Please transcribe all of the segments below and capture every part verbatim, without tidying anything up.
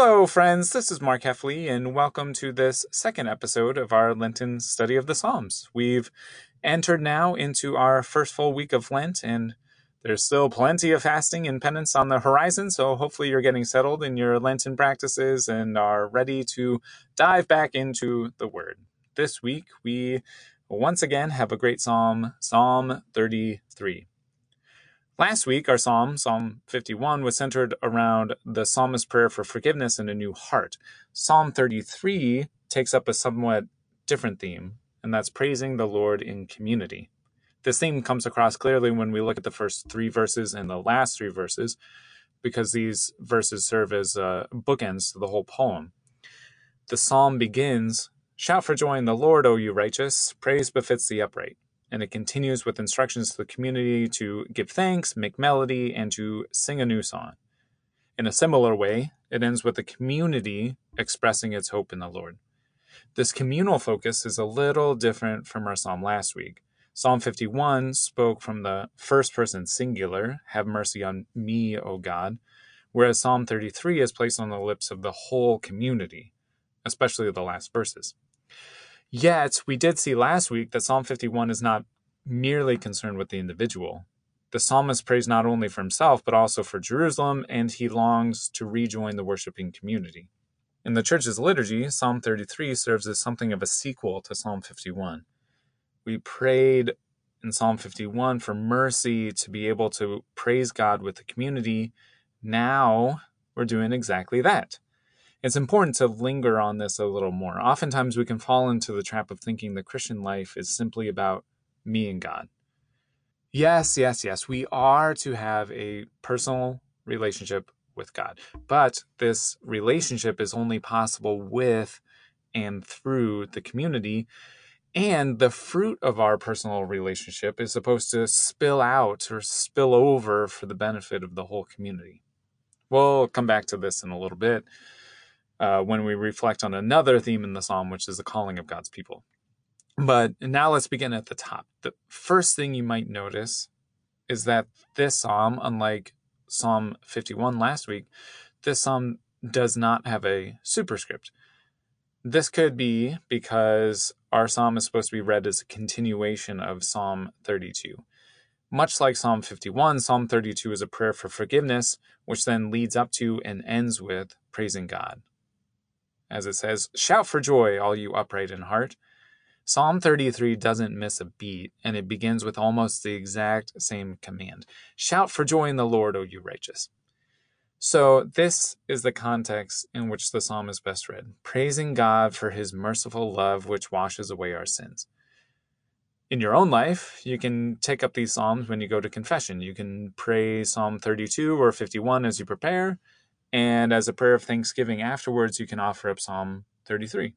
Hello, friends. This is Mark Heffley, and welcome to this second episode of our Lenten Study of the Psalms. We've entered now into our first full week of Lent, and there's still plenty of fasting and penance on the horizon, so hopefully you're getting settled in your Lenten practices and are ready to dive back into the Word. This week, we once again have a great psalm, Psalm thirty-three. Last week, our psalm, Psalm fifty-one, was centered around the psalmist's prayer for forgiveness and a new heart. Psalm thirty-three takes up a somewhat different theme, and that's praising the Lord in community. This theme comes across clearly when we look at the first three verses and the last three verses, because these verses serve as uh, bookends to the whole poem. The psalm begins, "Shout for joy in the Lord, O you righteous, praise befits the upright." And it continues with instructions to the community to give thanks, make melody, and to sing a new song. In a similar way, it ends with the community expressing its hope in the Lord. This communal focus is a little different from our psalm last week. Psalm fifty-one spoke from the first person singular, "Have mercy on me, O God," whereas Psalm thirty-three is placed on the lips of the whole community, especially the last verses. Yet, we did see last week that Psalm fifty-one is not merely concerned with the individual. The psalmist prays not only for himself, but also for Jerusalem, and he longs to rejoin the worshiping community. In the church's liturgy, Psalm thirty-three serves as something of a sequel to Psalm fifty-one. We prayed in Psalm fifty-one for mercy to be able to praise God with the community. Now, we're doing exactly that. It's important to linger on this a little more. Oftentimes we can fall into the trap of thinking the Christian life is simply about me and God. Yes, yes, yes, we are to have a personal relationship with God. But this relationship is only possible with and through the community. And the fruit of our personal relationship is supposed to spill out or spill over for the benefit of the whole community. We'll come back to this in a little bit. Uh, when we reflect on another theme in the psalm, which is the calling of God's people. But now let's begin at the top. The first thing you might notice is that this psalm, unlike Psalm fifty-one last week, this psalm does not have a superscript. This could be because our psalm is supposed to be read as a continuation of Psalm thirty-two. Much like Psalm fifty-one, Psalm thirty-two is a prayer for forgiveness, which then leads up to and ends with praising God. As it says, "Shout for joy, all you upright in heart." Psalm thirty-three doesn't miss a beat, and it begins with almost the exact same command. "Shout for joy in the Lord, O you righteous." So this is the context in which the psalm is best read, praising God for his merciful love, which washes away our sins. In your own life, you can take up these psalms when you go to confession. You can pray Psalm thirty-two or fifty-one as you prepare. And as a prayer of thanksgiving afterwards, you can offer up Psalm thirty-three.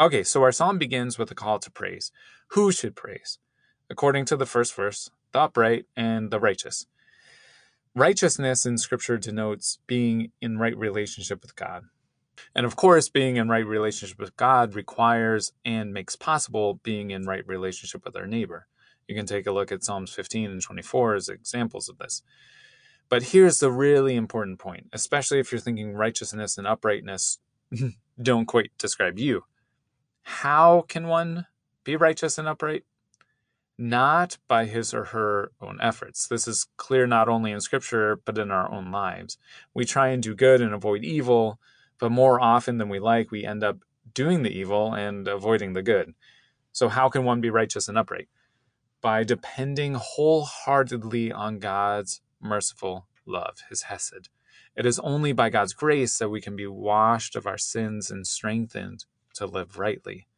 Okay, so our psalm begins with a call to praise. Who should praise? According to the first verse, the upright and the righteous. Righteousness in Scripture denotes being in right relationship with God. And of course, being in right relationship with God requires and makes possible being in right relationship with our neighbor. You can take a look at Psalms fifteen and twenty-four as examples of this. But here's the really important point, especially if you're thinking righteousness and uprightness don't quite describe you. How can one be righteous and upright? Not by his or her own efforts. This is clear not only in Scripture, but in our own lives. We try and do good and avoid evil, but more often than we like, we end up doing the evil and avoiding the good. So how can one be righteous and upright? By depending wholeheartedly on God's merciful love, his hesed. It is only by God's grace that we can be washed of our sins and strengthened to live rightly.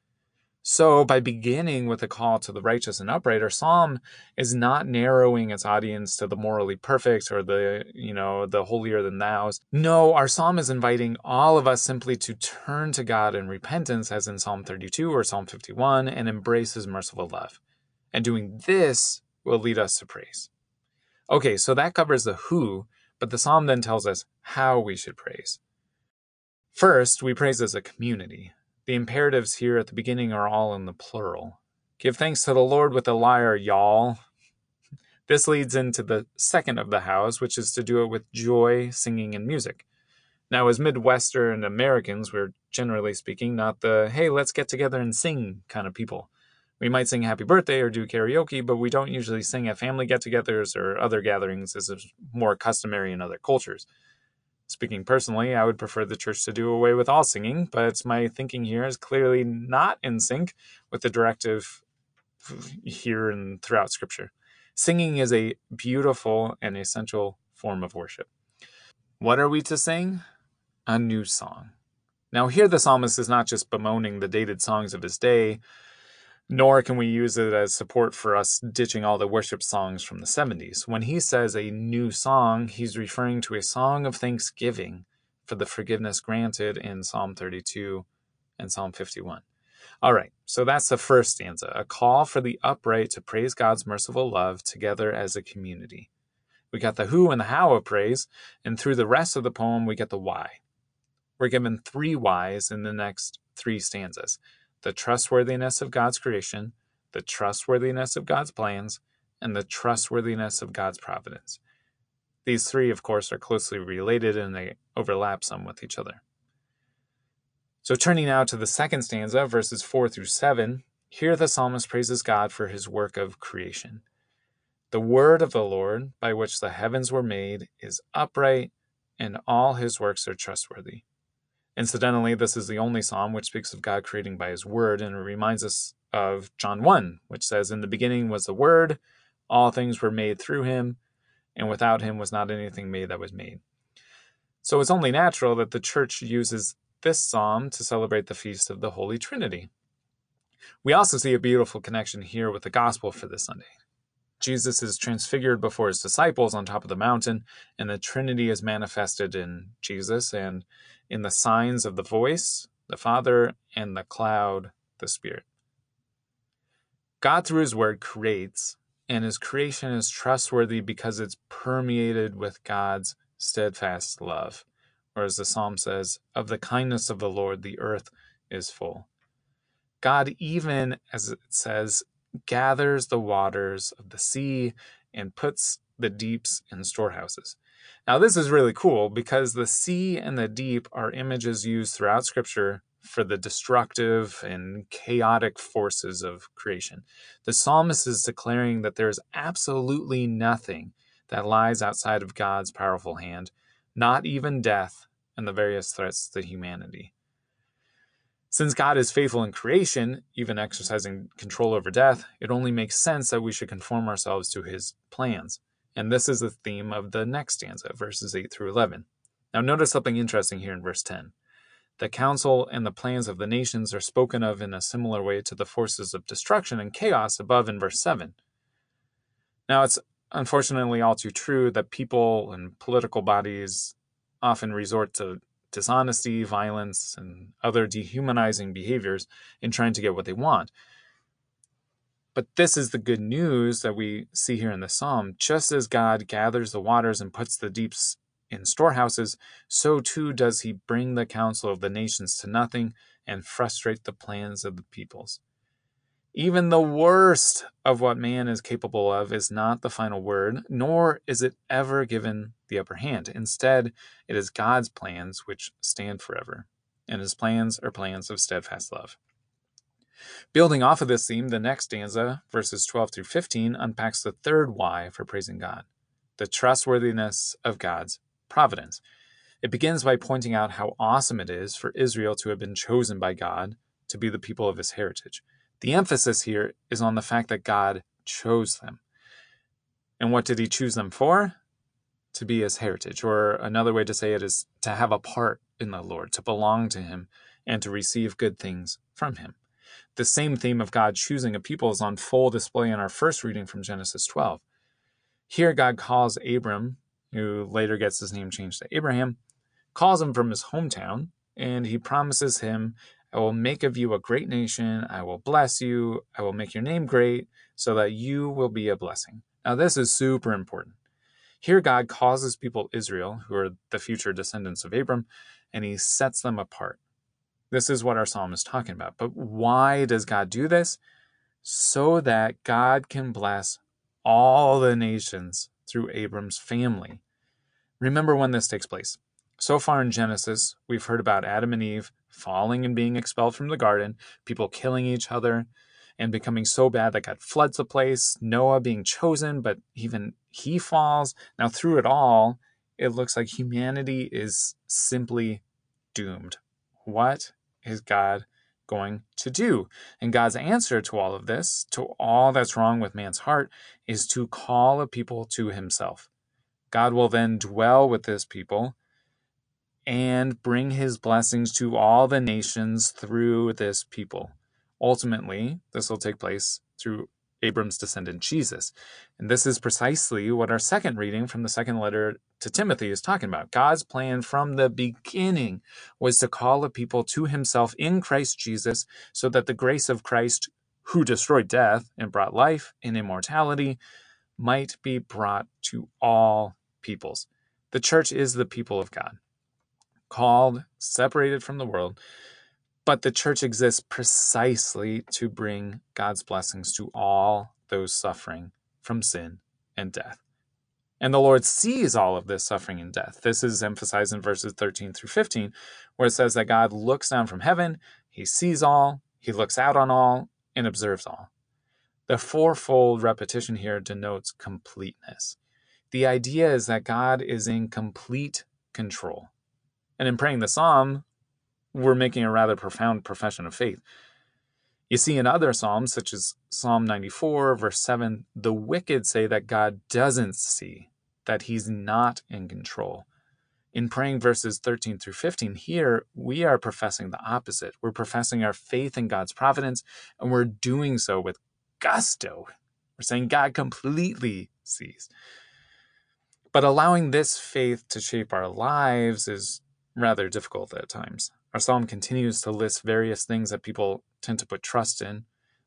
So by beginning with a call to the righteous and upright, our psalm is not narrowing its audience to the morally perfect or the, you know, the holier than thou's. No, our psalm is inviting all of us simply to turn to God in repentance, as in Psalm thirty-two or Psalm fifty-one, and embrace his merciful love. And doing this will lead us to praise. Okay, so that covers the who, but the psalm then tells us how we should praise. First, we praise as a community. The imperatives here at the beginning are all in the plural. Give thanks to the Lord with a lyre, y'all. This leads into the second of the hows, which is to do it with joy, singing, and music. Now, as Midwestern Americans, we're generally speaking not the, hey, let's get together and sing kind of people. We might sing happy birthday or do karaoke, but we don't usually sing at family get-togethers or other gatherings, as is more customary in other cultures. Speaking personally, I would prefer the church to do away with all singing, but my thinking here is clearly not in sync with the directive here and throughout Scripture. Singing is a beautiful and essential form of worship. What are we to sing? A new song. Now here the psalmist is not just bemoaning the dated songs of his day, nor can we use it as support for us ditching all the worship songs from the seventies. When he says a new song, he's referring to a song of thanksgiving for the forgiveness granted in Psalm thirty-two and Psalm fifty-one. All right, so that's the first stanza, a call for the upright to praise God's merciful love together as a community. We got the who and the how of praise, and through the rest of the poem, we get the why. We're given three whys in the next three stanzas. The trustworthiness of God's creation, the trustworthiness of God's plans, and the trustworthiness of God's providence. These three, of course, are closely related and they overlap some with each other. So turning now to the second stanza, verses four through seven, here the psalmist praises God for his work of creation. The word of the Lord, by which the heavens were made, is upright, and all his works are trustworthy. Incidentally, this is the only psalm which speaks of God creating by his word, and it reminds us of John one, which says, "In the beginning was the Word, all things were made through him, and without him was not anything made that was made." So it's only natural that the church uses this psalm to celebrate the feast of the Holy Trinity. We also see a beautiful connection here with the gospel for this Sunday. Jesus is transfigured before his disciples on top of the mountain, and the Trinity is manifested in Jesus and in the signs of the voice, the Father, and the cloud, the Spirit. God through his word creates, and his creation is trustworthy because it's permeated with God's steadfast love. Or as the psalm says, "Of the kindness of the Lord, the earth is full." God, even as it says, gathers the waters of the sea and puts the deeps in storehouses. Now, this is really cool because the sea and the deep are images used throughout Scripture for the destructive and chaotic forces of creation. The psalmist is declaring that there is absolutely nothing that lies outside of God's powerful hand, not even death and the various threats to humanity. Since God is faithful in creation, even exercising control over death, it only makes sense that we should conform ourselves to his plans. And this is the theme of the next stanza, verses eight through eleven. Now notice something interesting here in verse ten. The counsel and the plans of the nations are spoken of in a similar way to the forces of destruction and chaos above in verse seven. Now it's unfortunately all too true that people and political bodies often resort to dishonesty, violence, and other dehumanizing behaviors in trying to get what they want. But this is the good news that we see here in the psalm. Just as God gathers the waters and puts the deeps in storehouses, so too does he bring the counsel of the nations to nothing and frustrate the plans of the peoples. Even the worst of what man is capable of is not the final word, nor is it ever given the upper hand. Instead, it is God's plans which stand forever, and his plans are plans of steadfast love. Building off of this theme, the next stanza, verses twelve through fifteen, unpacks the third why for praising God, the trustworthiness of God's providence. It begins by pointing out how awesome it is for Israel to have been chosen by God to be the people of his heritage. The emphasis here is on the fact that God chose them. And what did he choose them for? To be his heritage, or another way to say it is to have a part in the Lord, to belong to him, and to receive good things from him. The same theme of God choosing a people is on full display in our first reading from Genesis twelve. Here God calls Abram, who later gets his name changed to Abraham, calls him from his hometown, and he promises him, "I will make of you a great nation, I will bless you, I will make your name great, so that you will be a blessing." Now this is super important. Here God calls his people Israel, who are the future descendants of Abram, and he sets them apart. This is what our psalm is talking about. But why does God do this? So that God can bless all the nations through Abram's family. Remember when this takes place. So far in Genesis, we've heard about Adam and Eve falling and being expelled from the garden, people killing each other and becoming so bad that God floods the place, Noah being chosen, but even he falls. Now, through it all, it looks like humanity is simply doomed. What is God going to do? And God's answer to all of this, to all that's wrong with man's heart, is to call a people to himself. God will then dwell with this people and bring his blessings to all the nations through this people. Ultimately, this will take place through Abram's descendant, Jesus. And this is precisely what our second reading from the second letter to Timothy is talking about. God's plan from the beginning was to call a people to himself in Christ Jesus so that the grace of Christ, who destroyed death and brought life and immortality, might be brought to all peoples. The church is the people of God, called, separated from the world, but the church exists precisely to bring God's blessings to all those suffering from sin and death. And the Lord sees all of this suffering and death. This is emphasized in verses thirteen through fifteen, where it says that God looks down from heaven, he sees all, he looks out on all, and observes all. The fourfold repetition here denotes completeness. The idea is that God is in complete control. And in praying the psalm, we're making a rather profound profession of faith. You see, in other psalms, such as Psalm ninety-four, verse seven, the wicked say that God doesn't see, that he's not in control. In praying verses thirteen through fifteen here, we are professing the opposite. We're professing our faith in God's providence, and we're doing so with gusto. We're saying God completely sees. But allowing this faith to shape our lives is rather difficult at times. Our psalm continues to list various things that people tend to put trust in,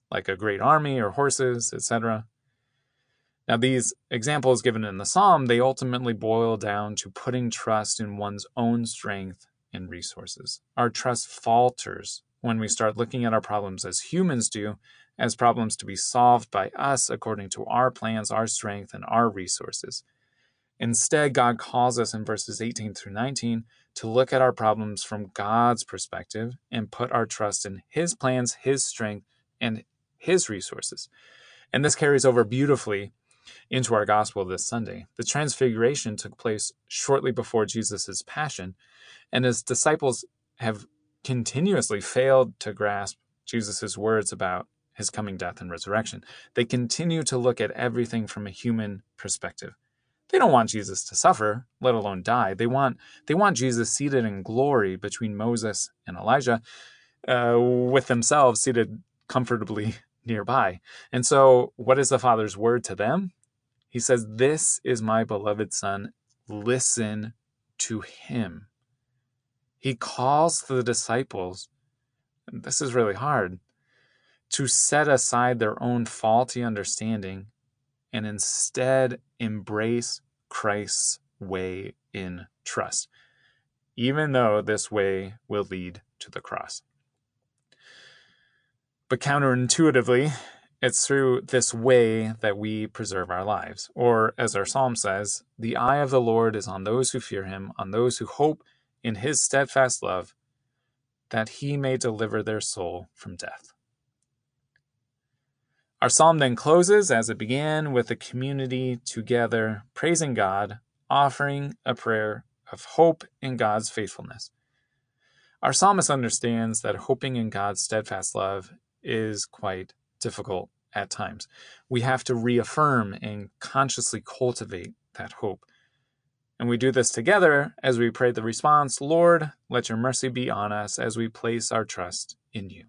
like a great army or horses, et cetera. Now, these examples given in the psalm, they ultimately boil down to putting trust in one's own strength and resources. Our trust falters when we start looking at our problems as humans do, as problems to be solved by us according to our plans, our strength, and our resources. Instead, God calls us in verses eighteen through nineteen to look at our problems from God's perspective and put our trust in his plans, his strength, and his resources. And this carries over beautifully into our gospel this Sunday. The transfiguration took place shortly before Jesus' passion, and his disciples have continuously failed to grasp Jesus' words about his coming death and resurrection. They continue to look at everything from a human perspective. They don't want Jesus to suffer, let alone die. They want they want Jesus seated in glory between Moses and Elijah, uh, with themselves seated comfortably nearby. And so what is the Father's word to them? He says, "This is my beloved Son. Listen to him." He calls the disciples, and this is really hard, to set aside their own faulty understanding and instead embrace Christ's way in trust, even though this way will lead to the cross. But counterintuitively, it's through this way that we preserve our lives. Or, as our psalm says, the eye of the Lord is on those who fear him, on those who hope in his steadfast love, that he may deliver their soul from death. Our psalm then closes, as it began, with a community together praising God, offering a prayer of hope in God's faithfulness. Our psalmist understands that hoping in God's steadfast love is quite difficult at times. We have to reaffirm and consciously cultivate that hope. And we do this together as we pray the response, "Lord, let your mercy be on us as we place our trust in you."